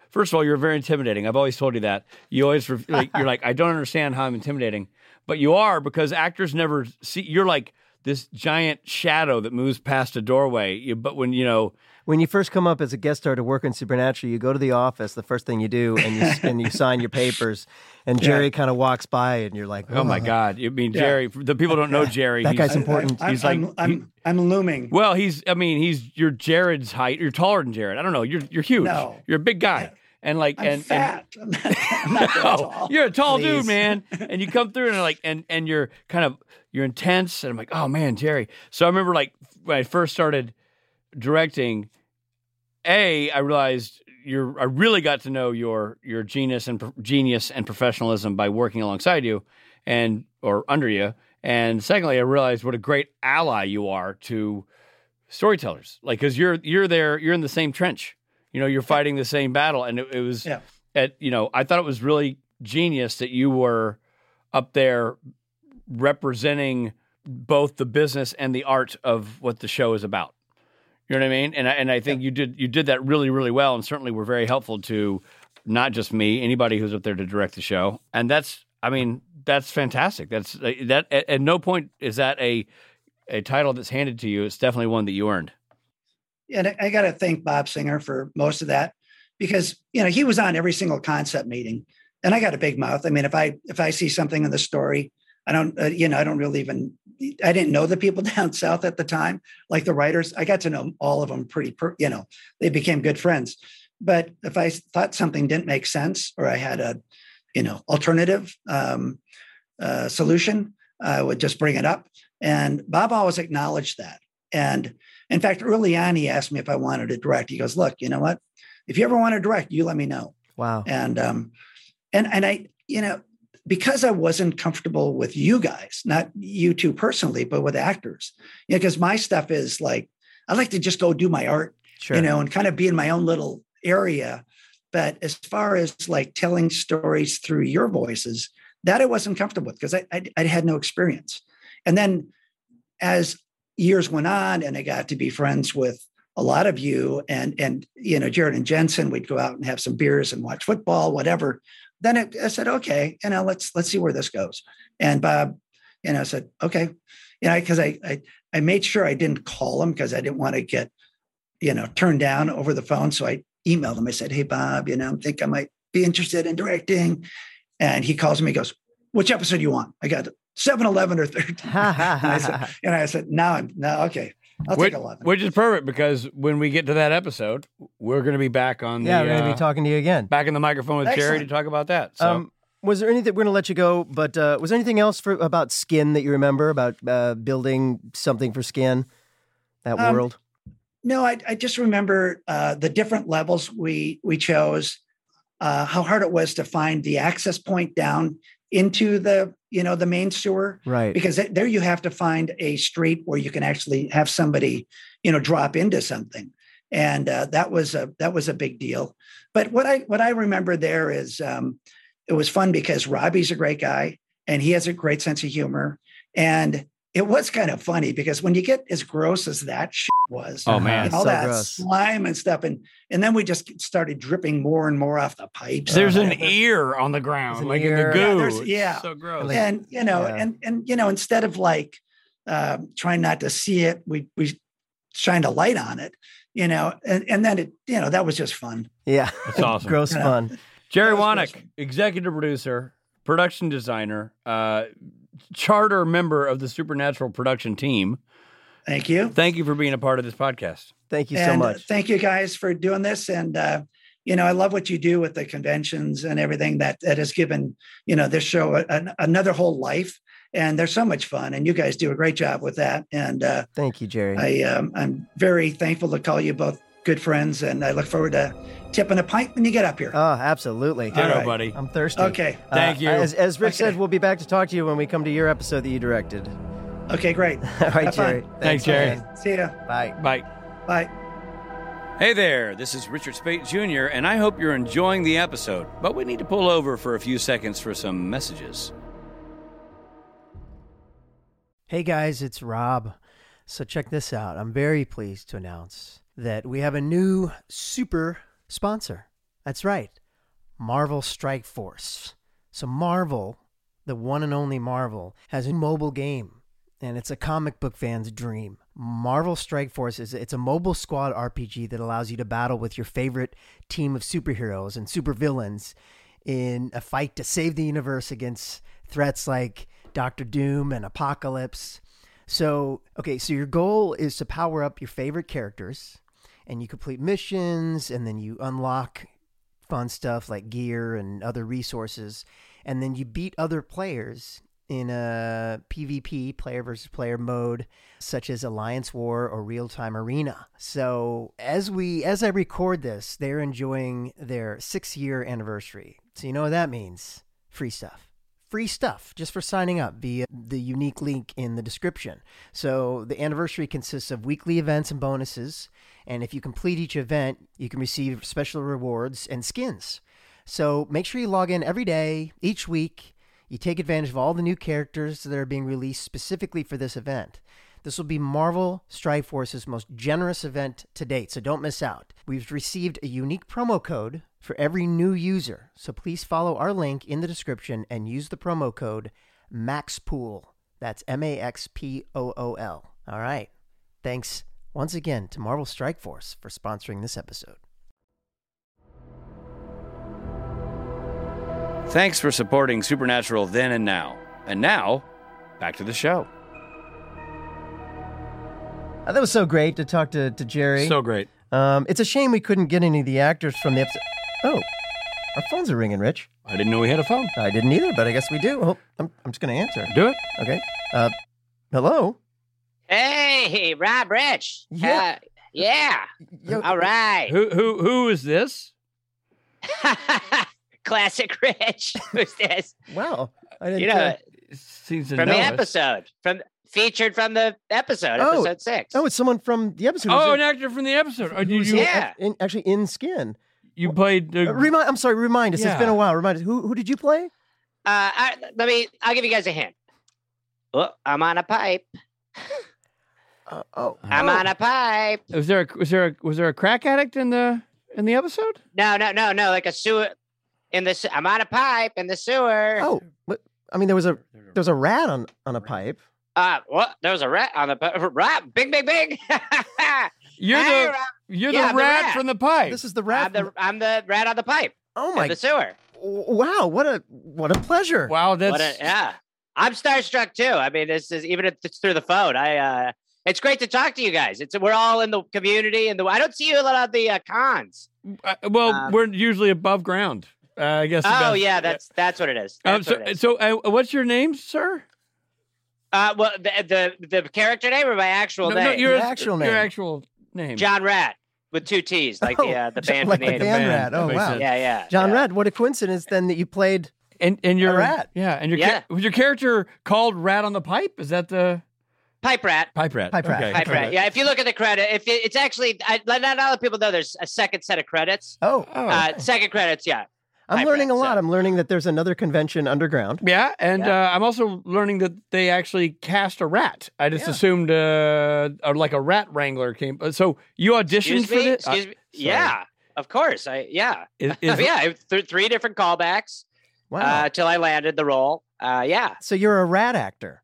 First of all, you're very intimidating. I've always told you that. You always like, you're like I don't understand how I'm intimidating, but you are because actors never see. You're like this giant shadow that moves past a doorway. You, but when, you know... When you first come up as a guest star to work in Supernatural, you go to the office, the first thing you do, and you, and you sign your papers, and Jerry yeah. kind of walks by, and you're like, oh, oh my God. You I mean, yeah. Jerry, the people don't know Jerry. That he's, guy's important. I, he's I'm, like... I'm, I'm, I'm looming. Well, he's, I mean, he's, you're Jared's height. You're taller than Jared. I don't know. You're you're huge. No. You're a big guy. Yeah. And like, I'm and, fat. And, I'm not, I'm not no, tall. You're a tall Please. dude, man. And you come through and like, and, and you're kind of, you're intense. And I'm like, oh man, Jerry. So I remember like when I first started directing, A, I realized you're, I really got to know your, your genius and genius and professionalism by working alongside you and, or under you. And secondly, I realized what a great ally you are to storytellers. Like, cause you're, you're there, you're in the same trench. You know, you're fighting the same battle, and it, it was, yeah. at, you know, I thought it was really genius that you were up there representing both the business and the art of what the show is about. You know what I mean? And I, and I think yeah. you did you did that really, really well, and certainly were very helpful to not just me, anybody who's up there to direct the show. And that's, I mean, that's fantastic. That's that. At, at no point is that a a title that's handed to you. It's definitely one that you earned. And I got to thank Bob Singer for most of that, because, you know, he was on every single concept meeting, and I got a big mouth. I mean, if I, if I see something in the story, I don't, uh, you know, I don't really even, I didn't know the people down South at the time, like the writers. I got to know all of them pretty, per, you know, they became good friends. But if I thought something didn't make sense, or I had a, you know, alternative um, uh, solution, I would just bring it up. And Bob always acknowledged that. And in fact, early on, he asked me if I wanted to direct. He goes, look, you know what? If you ever want to direct, you let me know. Wow. And, um, and, and I, you know, because I wasn't comfortable with you guys, not you two personally, but with actors, you know, because my stuff is like, I like to just go do my art, sure. you know, and kind of be in my own little area. But as far as like telling stories through your voices, that I wasn't comfortable with, because I, I, I had no experience. And then as years went on, and I got to be friends with a lot of you, and, and, you know, Jared and Jensen, we'd go out and have some beers and watch football, whatever. Then it, I said, okay, you know, let's, let's see where this goes. And Bob, you know, said, okay, you know, cause I, I, I made sure I didn't call him, cause I didn't want to get, you know, turned down over the phone. So I emailed him. I said, hey Bob, you know, I think I might be interested in directing. And he calls me, he goes, which episode do you want? I got seven, eleven, or thirteen. And, I said, and I said, now I'm, now, okay, I'll which, take eleven. Which is perfect, because when we get to that episode, we're going to be back on the... Yeah, we're going to uh, be talking to you again. Back in the microphone with Excellent. Jerry to talk about that. So. Um, was there anything... We're going to let you go, but uh, was there anything else for about Skin that you remember, about uh, building something for Skin, that um, world? No, I, I just remember uh, the different levels we, we chose, uh, how hard it was to find the access point down into the... you know, the main sewer, right? Because there you have to find a street where you can actually have somebody, you know, drop into something. And uh, that was a, that was a big deal. But what I, what I remember there is um, it was fun because Robbie's a great guy and he has a great sense of humor. And it was kind of funny because when you get as gross as that shit was, oh man, and all so that gross. Slime and stuff, and and then we just started dripping more and more off the pipes. There's an whatever. Ear on the ground, like ear. In the goo. Yeah, yeah. So gross. And you know, yeah. and and you know, instead of like uh, trying not to see it, we we shined a light on it. You know, and and then it, you know, that was just fun. Yeah, it's awesome. Gross you fun. Know? Jerry Wanek, gross. Executive producer, production designer. Uh, charter member of the Supernatural production team. Thank you. Thank you for being a part of this podcast. Thank you so and, much. Uh, thank you guys for doing this. And, uh, you know, I love what you do with the conventions and everything that, that has given, you know, this show a, a, another whole life. And they're so much fun. And you guys do a great job with that. And uh, thank you, Jerry. I, um, I'm very thankful to call you both good friends. And I look forward to tipping a pint when you get up here. Oh, absolutely. Ditto, right. buddy. I'm thirsty. Okay. Uh, Thank you. As, as Rick okay. said, we'll be back to talk to you when we come to your episode that you directed. Okay, great. All right, Jerry. Thanks, Thanks, Jerry. Man. See ya. Bye. Bye. Bye. Hey there, this is Richard Speight Junior, and I hope you're enjoying the episode, but we need to pull over for a few seconds for some messages. Hey guys, it's Rob. So check this out. I'm very pleased to announce that we have a new super sponsor. That's right. Marvel Strike Force. So Marvel, the one and only Marvel, has a mobile game. and it's a comic book fan's dream. Marvel Strike Force is it's a mobile squad R P G that allows you to battle with your favorite team of superheroes and supervillains in a fight to save the universe against threats like Doctor Doom and Apocalypse. So, okay, so your goal is to power up your favorite characters, and you complete missions, and then you unlock fun stuff like gear and other resources, and then you beat other players in a PvP, player versus player mode, such as Alliance War or Real-Time Arena. So as we, as I record this, they're enjoying their six-year anniversary. So you know what that means. Free stuff. Free stuff just for signing up via the unique link in the description. So the anniversary consists of weekly events and bonuses. And if you complete each event, you can receive special rewards and skins. So make sure you log in every day, each week. You take advantage of all the new characters that are being released specifically for this event. This will be Marvel Strike Force's most generous event to date, so don't miss out. We've received a unique promo code for every new user, so please follow our link in the description and use the promo code MAXPOOL. That's M A X P O O L. All right. Thanks once again to Marvel Strike Force for sponsoring this episode. Thanks for supporting Supernatural then and now. And now, back to the show. Oh, that was so great to talk to, to Jerry. So great. Um, it's a shame we couldn't get any of the actors from the episode. Oh, our phones are ringing, Rich. I didn't know we had a phone. I didn't either, but I guess we do. Oh, I'm, I'm just going to answer. Do it. Okay. Uh, hello? Hey, Rob Rich. Yeah. Uh, yeah. Yo, All right. Who who Who is this? Classic Rich. Who's this? Wow. I didn't you know. know. Seems to from know the episode. Us. From... Featured from the episode, oh, episode six. Oh, it's someone from the episode. Oh, an actor from the episode. Or did you, yeah. In, actually, in Skin. You played... Uh, remind, I'm sorry, remind us. Yeah. It's been a while. Remind us. Who who did you play? Uh, I, let me... I'll give you guys a hint. Oh, I'm on a pipe. Uh, oh. I'm oh. on a pipe. Was there a, was, there a, was there a crack addict in the in the episode? No, no, no, no. Like a sewer... In the, I'm on a pipe in the sewer. Oh, but, I mean, there was a there was a rat on, on a pipe. Uh, what? There was a rat on the pipe. Rat, big, big, big. you're hey, the Rob. you're yeah, the, rat the rat from the pipe. This is the rat. I'm the, I'm the rat on the pipe. Oh my! In the sewer. Wow! What a what a pleasure! Wow! That's what a, yeah. I'm starstruck too. I mean, this is even if it's through the phone. I uh, it's great to talk to you guys. It's we're all in the community, and the I don't see you a lot of the uh, cons. Uh, well, um, we're usually above ground. Uh, I guess. Oh about, yeah, that's that's what it is. Um, so, what it is. so uh, what's your name, sir? Uh, well, the, the the character name or my actual no, name? No, your, your actual name. Your actual name. John Rat with two T's, like oh, the uh, the band like from the eighties. Band Rat. Oh wow, yeah, yeah. John yeah. Rat. What a coincidence then that you played and and your rat. Yeah, and your yeah. was your character called Rat on the Pipe? Is that the Pipe Rat? Pipe Rat. Pipe Rat. Okay. Pipe Rat. Yeah. If you look at the credit, if it, it's actually I, not a lot of people know, there's a second set of credits. Oh, oh. Uh, second credits. Yeah. I'm learning a lot. I'm learning that there's another convention underground. Yeah, and yeah. Uh, I'm also learning that they actually cast a rat. I just yeah. assumed uh, or like a rat wrangler came. So you auditioned for this? Excuse me? Uh, yeah, of course. I Yeah. Is, is yeah, th- three different callbacks wow. uh, till I landed the role. Uh, yeah. So you're a rat actor.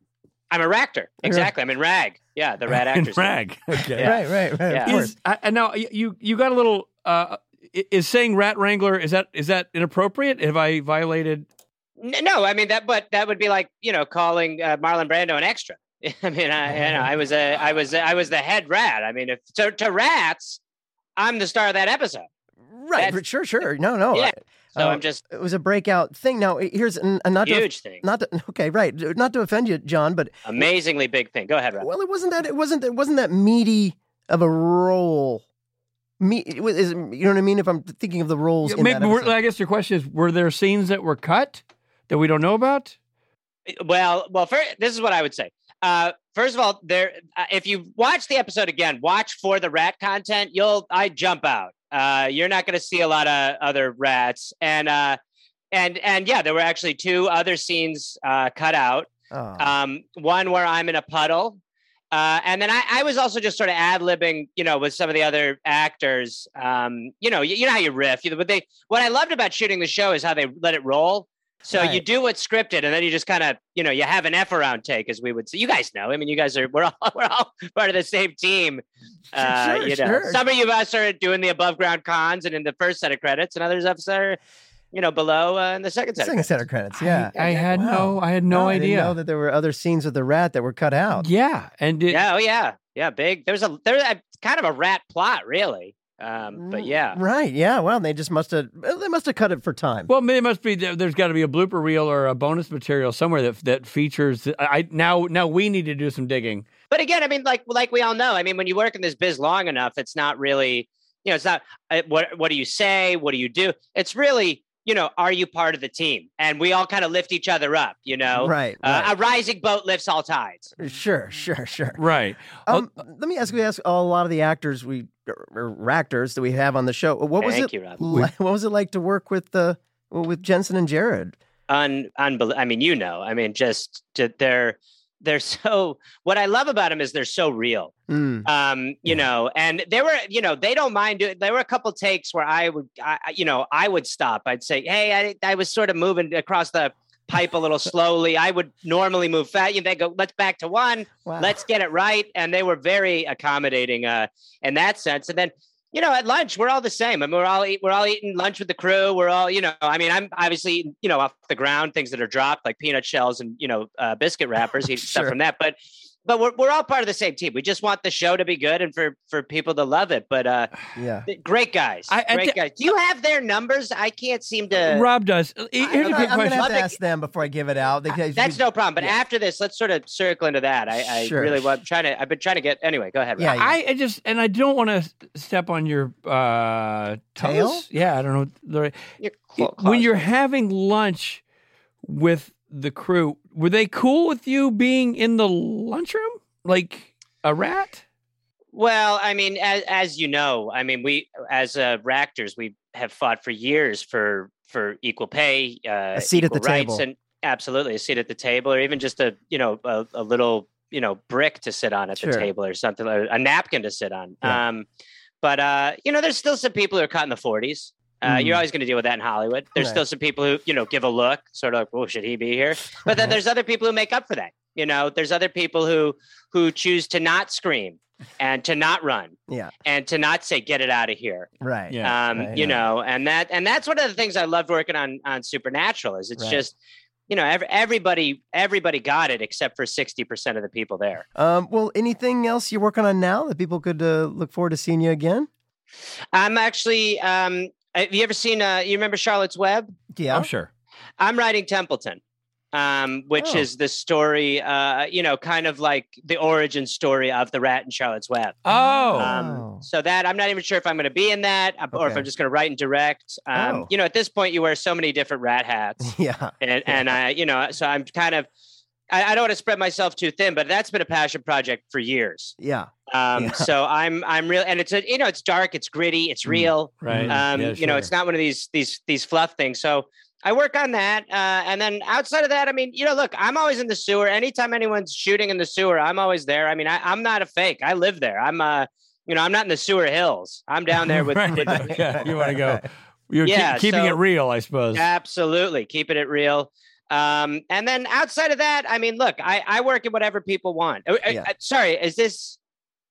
I'm a ractor. Exactly. I'm in rag. Yeah, the rat actor. In rag. Okay. Yeah. Right, right, right. Yeah. Of course. Is, I, now, you, you got a little... Uh, Is saying rat wrangler, is that is that inappropriate? Have I violated? No, I mean, that but that would be like, you know, calling uh, Marlon Brando an extra. I mean, I, you know, I was a I was a, I was the head rat. I mean, if to, to rats, I'm the star of that episode. Right. That's, sure. Sure. No, no. Yeah. So uh, I'm just it was a breakout thing. Now, here's an, an not huge to, thing. Not to, okay. Right. Not to offend you, John, but amazingly big thing. Go ahead, Rob. Well, it wasn't that it wasn't it wasn't that meaty of a role. Me, is, you know what I mean? If I'm thinking of the roles yeah, in maybe, that I guess your question is, were there scenes that were cut that we don't know about? Well, well, first, this is what I would say. Uh, first of all, there. Uh, if you watch the episode again, watch for the rat content. You'll, I jump out. Uh, you're not going to see a lot of other rats. And, uh, and, and yeah, there were actually two other scenes uh, cut out. Oh. Um, one where I'm in a puddle. Uh, and then I, I was also just sort of ad-libbing, you know, with some of the other actors. Um, you know, you, you know how you riff. You, but they, what I loved about shooting the show is how they let it roll. So right. you do what's scripted, and then you just kind of, you know, you have an F around take, as we would say. You guys know. I mean, you guys are, we're all, we're all part of the same team. Uh, sure, you know, sure. Some of you us are doing the above ground cons and in the first set of credits, and others of us are, you know, below uh, in the second set. Second of set of credits. Yeah, I, I, I had wow. no, I had no, no idea I didn't know that there were other scenes with the rat that were cut out. Yeah, and it, yeah, oh yeah, yeah, big. There was a there was a, kind of a rat plot, really. Um, but yeah, right, yeah. Well, they just must have they must have cut it for time. Well, it must be. There's got to be a blooper reel or a bonus material somewhere that that features. I now now we need to do some digging. But again, I mean, like like we all know. I mean, when you work in this biz long enough, it's not really, you know, it's not uh, what what do you say, what do you do? It's really, you know, are you part of the team? And we all kind of lift each other up, you know? Right. Uh, right. A rising boat lifts all tides. Sure, sure, sure. Right. Um, uh, let me ask you, ask a lot of the actors we, or actors that we have on the show, what was thank it, you, Rob. Like, what was it like to work with the, uh, with Jensen and Jared? Un, unbelievable. I mean, you know, I mean, just they're, they're so, what I love about them is they're so real. Mm. Um, you yeah. know, and they were, you know, they don't mind doing, there were a couple takes where I would, I, you know, I would stop. I'd say, hey, I, I was sort of moving across the pipe a little slowly. I would normally move fast. You know, they go, let's back to one. Wow. Let's get it right. And they were very accommodating uh, in that sense. And then, you know, at lunch, we're all the same. I mean, we're all, eat, we're all eating lunch with the crew. We're all, you know, I mean, I'm obviously, you know, off the ground, things that are dropped like peanut shells and, you know, uh, biscuit wrappers, sure. stuff from that. But, but we're, we're all part of the same team. We just want the show to be good and for, for people to love it. But uh, yeah, great guys. I, I, great guys. Do you have their numbers? I can't seem to. Rob does. Here's I, a good I'm going to have to ask them before I give it out. They, I, that's you, no problem. But yeah. after this, let's sort of circle into that. I, I sure. really want I'm trying to. I've been trying to get. Anyway, go ahead. Rob. Yeah, yeah. I, I just and I don't want to step on your uh, toes. Yeah, I don't know. You're cl- when you're having lunch with the crew, were they cool with you being in the lunchroom like a rat? Well, I mean, as, as you know, I mean, we as uh, ractors, we have fought for years for for equal pay, uh, a seat at the table, and absolutely a seat at the table, or even just a you know a, a little you know brick to sit on at sure. the table or something, or a napkin to sit on. Yeah. Um, but uh, you know, there's still some people who are caught in the forties. Uh, you're always going to deal with that in Hollywood. There's right. still some people who, you know, give a look, sort of like, oh, should he be here? But then there's other people who make up for that. You know, there's other people who who choose to not scream and to not run yeah. and to not say, get it out of here. Right. Yeah. Um, right. You know, and that and that's one of the things I loved working on on Supernatural is it's right. just, you know, every, everybody, everybody got it except for sixty percent of the people there. Um, well, anything else you're working on now that people could uh, look forward to seeing you again? I'm actually... Um, have you ever seen, uh, you remember Charlotte's Web? Yeah. I'm sure. I'm writing Templeton, um, which oh. is the story, uh, you know, kind of like the origin story of the rat in Charlotte's Web. Oh. Um, so that, I'm not even sure if I'm going to be in that or okay. if I'm just going to write and direct. Um, oh. You know, at this point, you wear so many different rat hats. Yeah. And, and I, you know, so I'm kind of, I, I don't want to spread myself too thin, but that's been a passion project for years. Yeah. Um, yeah. So I'm, I'm real, and it's a, you know, it's dark, it's gritty, it's real, right. Um, yeah, sure. you know, it's not one of these, these, these fluff things. So I work on that. Uh, and then outside of that, I mean, you know, look, I'm always in the sewer. Anytime anyone's shooting in the sewer, I'm always there. I mean, I, I'm not a fake. I live there. I'm, uh, you know, I'm not in the sewer hills. I'm down there with, right. with the, yeah, you want to go, you're yeah, keep, keeping so, it real, I suppose. Absolutely. Keeping it real. Um, and then outside of that, I mean, look, I, I work at whatever people want. Yeah. I, I, sorry. Is this,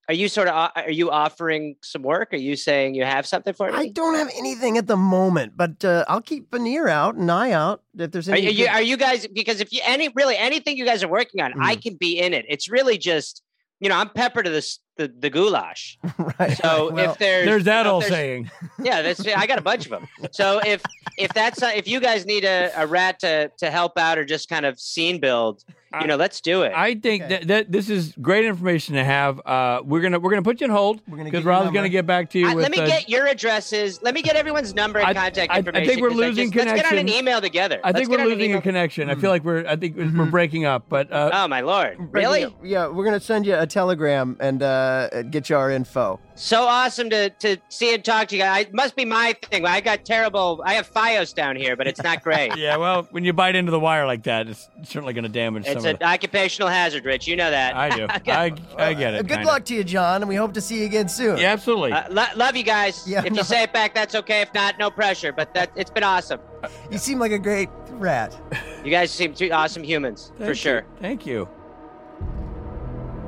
are you sort of, are you offering some work? Are you saying you have something for me? I don't have anything at the moment, but, uh, I'll keep an ear out and eye out if there's any. Are you, are you guys, because if you, any, really anything you guys are working on, mm. I can be in it. It's really just, you know, I'm pepper to the, the, the goulash. Right. So well, if there's, there's that you know, old there's, saying, yeah, that's, I got a bunch of them. So if, if that's, a, if you guys need a, a rat to, to help out or just kind of scene build, you know, let's do it. I think okay. that, that this is great information to have. Uh, we're gonna we're gonna put you on hold because Rob's gonna get back to you. I, with, let me uh, get your addresses. Let me get everyone's number and I, contact I, information. I think we're losing just, connection. Let's get on an email together. I think let's we're losing a connection. Mm-hmm. I feel like we're I think mm-hmm. we're breaking up. But uh, oh my Lord, really? Up. Yeah, we're gonna send you a telegram and uh, get you our info. So awesome to to see and talk to you guys. It must be my thing. I got terrible. I have Fios down here, but it's not great. Yeah, well, when you bite into the wire like that, it's certainly going to damage. It's some an of the... occupational hazard, Rich. You know that. I do. I I get it. Uh, good kinda. luck to you, John, and we hope to see you again soon. Yeah, absolutely. Uh, lo- love you guys. Yeah, if no... you say it back, that's okay. If not, no pressure. But that it's been awesome. Uh, you yeah. seem like a great rat. You guys seem two awesome humans Thank for you. sure. Thank you.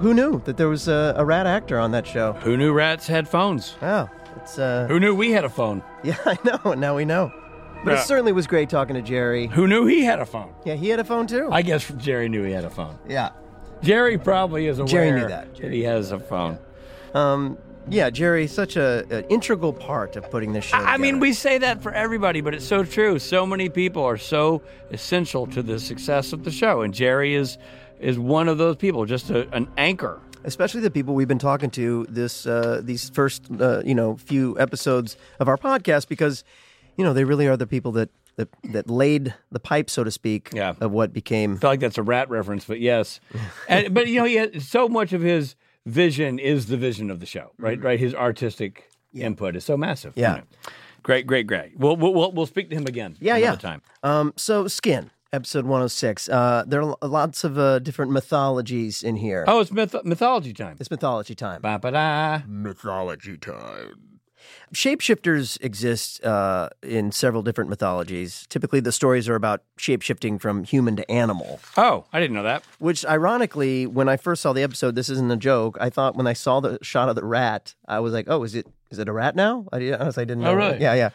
Who knew that there was a, a rat actor on that show? Who knew rats had phones? Oh, it's uh. Who knew we had a phone? Yeah, I know. Now we know. But yeah. It certainly was great talking to Jerry. Who knew he had a phone? Yeah, he had a phone too. I guess Jerry knew he had a phone. Yeah. Jerry probably is aware Jerry knew that. Jerry that he has a phone. Yeah. Um. Yeah, Jerry, such a an integral part of putting this show together. I mean, we say that for everybody, but it's so true. So many people are so essential to the success of the show, and Jerry is. is one of those people, just a, an anchor. Especially the people we've been talking to this uh, these first uh, you know few episodes of our podcast, because you know they really are the people that that, that laid the pipe, so to speak, yeah. of what became. I feel like that's a rat reference, but yes. and, but you know, he had, so much of his vision is the vision of the show, right? Mm-hmm. Right. His artistic yeah. input is so massive. Yeah. You know? Great, great, great. We'll we'll we'll speak to him again. Yeah, another yeah. time. Um. So Skin. Episode one oh six. Uh, there are lots of uh, different mythologies in here. Oh, it's myth- mythology time. It's mythology time. Ba-ba-da. Mythology time. Shapeshifters exist uh, in several different mythologies. Typically, the stories are about shapeshifting from human to animal. Oh, I didn't know that. Which, ironically, when I first saw the episode, this isn't a joke, I thought when I saw the shot of the rat, I was like, oh, is it is it a rat now? I honestly didn't know. Oh, really? That. Yeah, yeah.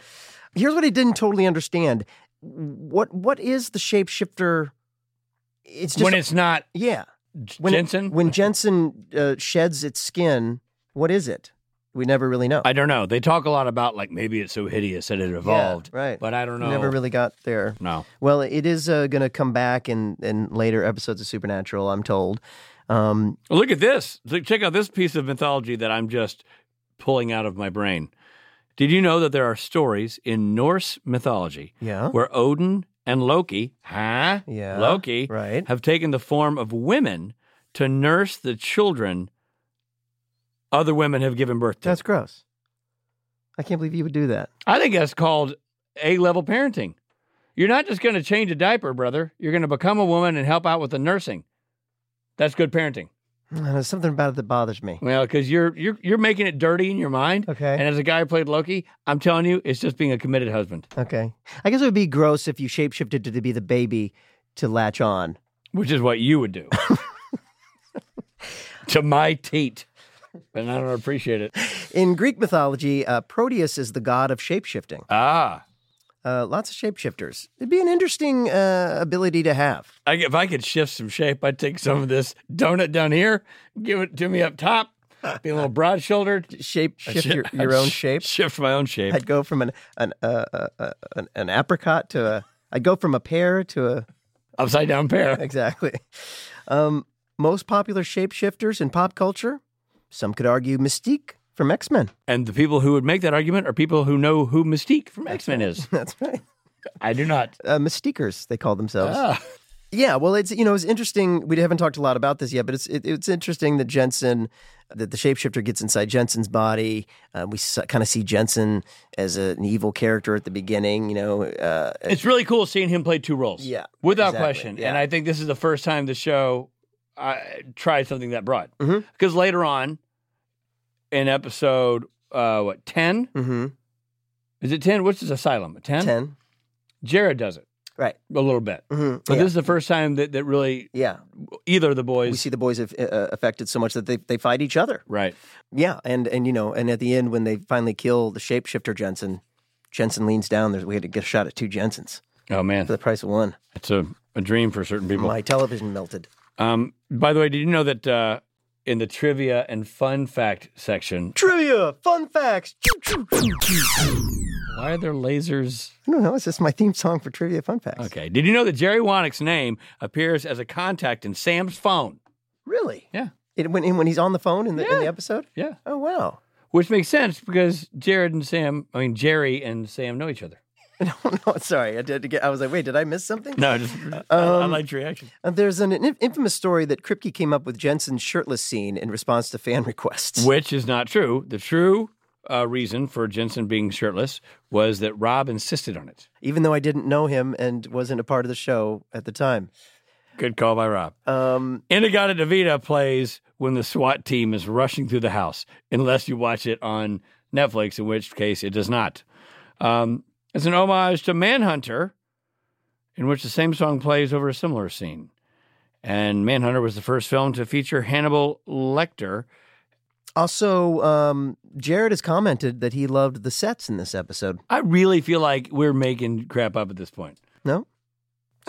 Here's what I didn't totally understand. What what is the shapeshifter? It's just, when it's not. Yeah, when Jensen. It, when Jensen uh, sheds its skin, what is it? We never really know. I don't know. They talk a lot about like maybe it's so hideous that it evolved, yeah, right? But I don't know. Never really got there. No. Well, it is uh, going to come back in, in later episodes of Supernatural, I'm told. Um, well, look at this. Check out this piece of mythology that I'm just pulling out of my brain. Did you know that there are stories in Norse mythology yeah. where Odin and Loki, huh? Yeah, Loki, right. have taken the form of women to nurse the children other women have given birth to? That's gross. I can't believe you would do that. I think that's called A-level parenting. You're not just going to change a diaper, brother. You're going to become a woman and help out with the nursing. That's good parenting. There's something about it that bothers me. Well, because you're you're you're making it dirty in your mind. Okay. And as a guy who played Loki, I'm telling you, it's just being a committed husband. Okay. I guess it would be gross if you shapeshifted to be the baby to latch on. Which is what you would do. To my teat. And I don't appreciate it. In Greek mythology, uh, Proteus is the god of shapeshifting. Ah. Uh, lots of shapeshifters. It'd be an interesting uh, ability to have. I, if I could shift some shape, I'd take some of this donut down here, give it to me up top, be a little broad-shouldered. Shape, shift sh- your, your own shape. Shift my own shape. I'd go from an an uh, uh, uh, an, an apricot to a. I'd go from a pear to a upside-down pear. Exactly. Um, most popular shapeshifters in pop culture. Some could argue Mystique. From X-Men. And the people who would make that argument are people who know who Mystique from X-Men is. That's right. I do not. Uh, Mystiquers, they call themselves. Ah. Yeah, well, it's, you know, it's interesting. We haven't talked a lot about this yet, but it's it, it's interesting that Jensen, that the shapeshifter gets inside Jensen's body. Uh, we s- kind of see Jensen as a, an evil character at the beginning, you know. Uh, it's really cool seeing him play two roles. Yeah. Without exactly, question. Yeah. And I think this is the first time the show uh, tried something that broad. Because mm-hmm. later on, in episode, uh, what, ten? Mm-hmm. Is it ten? What's his asylum? ten? ten. Jared does it. Right. A little bit. Mm-hmm. But yeah. This is the first time that, that really yeah. either of the boys... We see the boys have uh, affected so much that they, they fight each other. Right. Yeah, and, and, you know, and at the end when they finally kill the shapeshifter Jensen, Jensen leans down. There's, we had to get a shot at two Jensens. Oh, man. For the price of one. It's a, a dream for certain people. My television melted. Um. By the way, did you know that... Uh, in the trivia and fun fact section. Trivia! Fun facts! Why are there lasers? I don't know. It's just my theme song for trivia fun facts. Okay. Did you know that Jerry Wanek's name appears as a contact in Sam's phone? Really? Yeah. It, when, when he's on the phone in the, yeah. in the episode? Yeah. Oh, wow. Which makes sense because Jared and Sam, I mean, Jerry and Sam know each other. I don't know. Sorry, I did get. I was like, wait, did I miss something? No, just, um, I liked your reaction. There's an infamous story that Kripke came up with Jensen's shirtless scene in response to fan requests, which is not true. The true uh, reason for Jensen being shirtless was that Rob insisted on it, even though I didn't know him and wasn't a part of the show at the time. Good call by Rob. Um, Inagata DeVita plays when the SWAT team is rushing through the house, unless you watch it on Netflix, in which case it does not. Um, it's an homage to Manhunter, in which the same song plays over a similar scene. And Manhunter was the first film to feature Hannibal Lecter. Also, um, Jared has commented that he loved the sets in this episode. I really feel like we're making crap up at this point. No?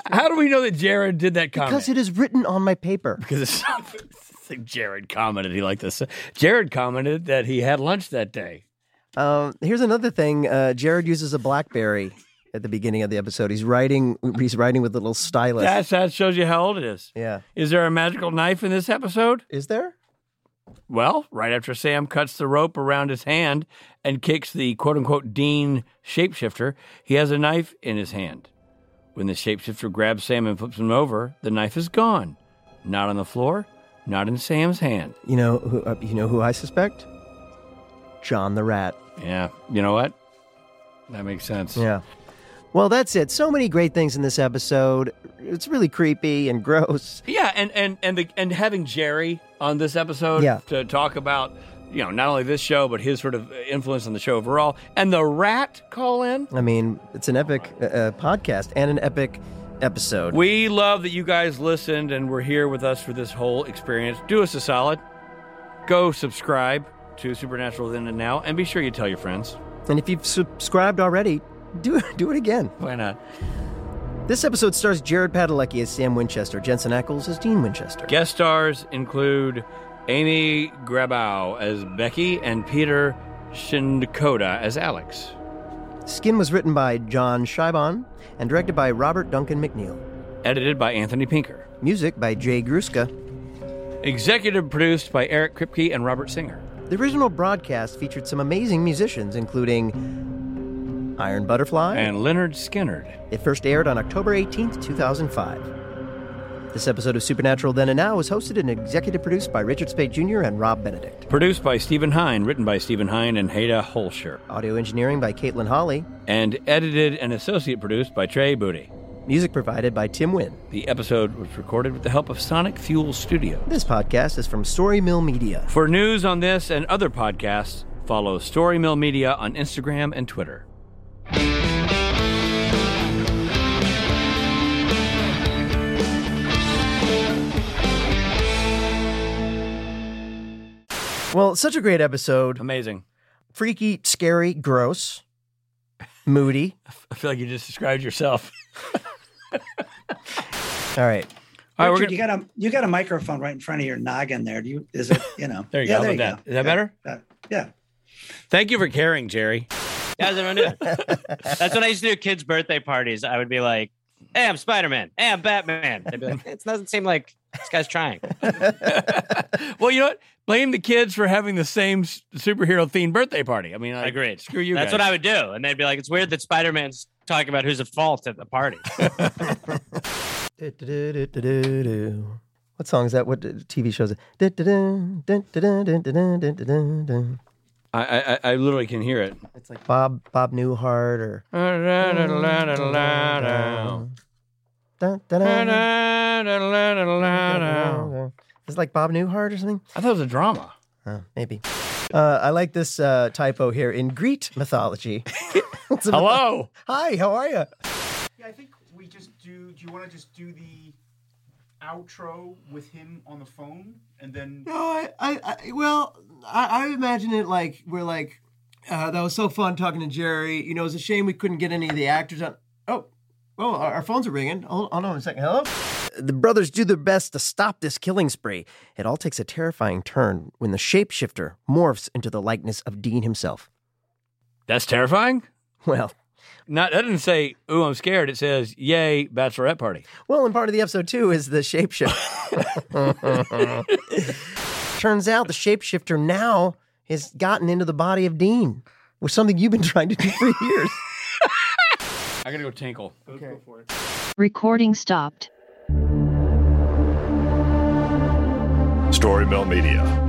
How do we know that Jared did that comment? Because it is written on my paper. Because it's, it's like Jared commented he liked this. Jared commented that he had lunch that day. Uh, here's another thing. Uh, Jared uses a BlackBerry at the beginning of the episode. He's writing. He's writing with a little stylus. That's, that shows you how old it is. Yeah. Is there a magical knife in this episode? Is there? Well, right after Sam cuts the rope around his hand and kicks the quote-unquote Dean shapeshifter, he has a knife in his hand. When the shapeshifter grabs Sam and flips him over, the knife is gone. Not on the floor, not in Sam's hand. You know who, uh, you know who I suspect? John the Rat. Yeah, you know what? That makes sense. Yeah. Well, that's it. So many great things in this episode. It's really creepy and gross. Yeah, and and and, the, and having Jerry on this episode yeah. to talk about, you know, not only this show, but his sort of influence on the show overall. And the rat call-in. I mean, it's an epic uh, podcast and an epic episode. We love that you guys listened and were here with us for this whole experience. Do us a solid. Go subscribe to Supernatural Then and Now, and be sure you tell your friends. And if you've subscribed already, do, do it again. Why not? This episode stars Jared Padalecki as Sam Winchester, Jensen Ackles as Dean Winchester. Guest stars include Amy Grabow as Becky and Peter Shindkoda as Alex. Skin was written by John Scheiban and directed by Robert Duncan McNeil. Edited by Anthony Pinker. Music by Jay Gruska. Executive produced by Eric Kripke and Robert Singer. The original broadcast featured some amazing musicians, including Iron Butterfly and Leonard Skinnard. It first aired on October eighteenth, two thousand five. This episode of Supernatural Then and Now is hosted and executive produced by Richard Speight Junior and Rob Benedict. Produced by Stephen Hine, written by Stephen Hine and Haida Holscher. Audio engineering by Caitlin Hawley. And edited and associate produced by Trey Booty. Music provided by Tim Wynn. The episode was recorded with the help of Sonic Fuel Studio. This podcast is from Story Mill Media. For news on this and other podcasts, follow Story Mill Media on Instagram and Twitter. Well, such a great episode. Amazing. Freaky, scary, gross, moody. I feel like you just described yourself. All right. All right, Richard, we're gonna... you, got a, you got a microphone right in front of your noggin there. Do you? Is it, you know. There you yeah, go. There you that. Go. Is that yeah. better? Uh, yeah. Thank you for caring, Jerry. That's what I do. That's what I used to do at kids' birthday parties. I would be like, hey, I'm Spider-Man. Hey, I'm Batman. They'd be like, it doesn't seem like this guy's trying. Well, you know what? Blame the kids for having the same superhero-themed birthday party. I mean, like, agreed. Screw you That's guys. What I would do. And they'd be like, it's weird that Spider-Man's talking about who's at fault at the party. What song is that? What T V show is it? I, I I literally can hear it. It's like Bob Bob Newhart or... Is it like Bob Newhart or something? I thought it was a drama. Oh, maybe. Uh, I like this uh, typo here in Greek mythology. Hello. Hi, how are you? Yeah, I think we just do... Do you want to just do the outro with him on the phone and then... No, I... I, I well, I, I imagine it like we're like, uh, that was so fun talking to Jerry. You know, it's a shame we couldn't get any of the actors on... Oh, well, our, our phones are ringing. Hold on a second. Hello? The brothers do their best to stop this killing spree. It all takes a terrifying turn when the shapeshifter morphs into the likeness of Dean himself. That's terrifying? Well... Not, that didn't say, ooh, I'm scared. It says, yay, bachelorette party. Well, and part of the episode, too, is the shapeshifter. Turns out the shapeshifter now has gotten into the body of Dean, which is something you've been trying to do for years. I gotta go tinkle. Okay. Go for it. Recording stopped. Story Mill Media.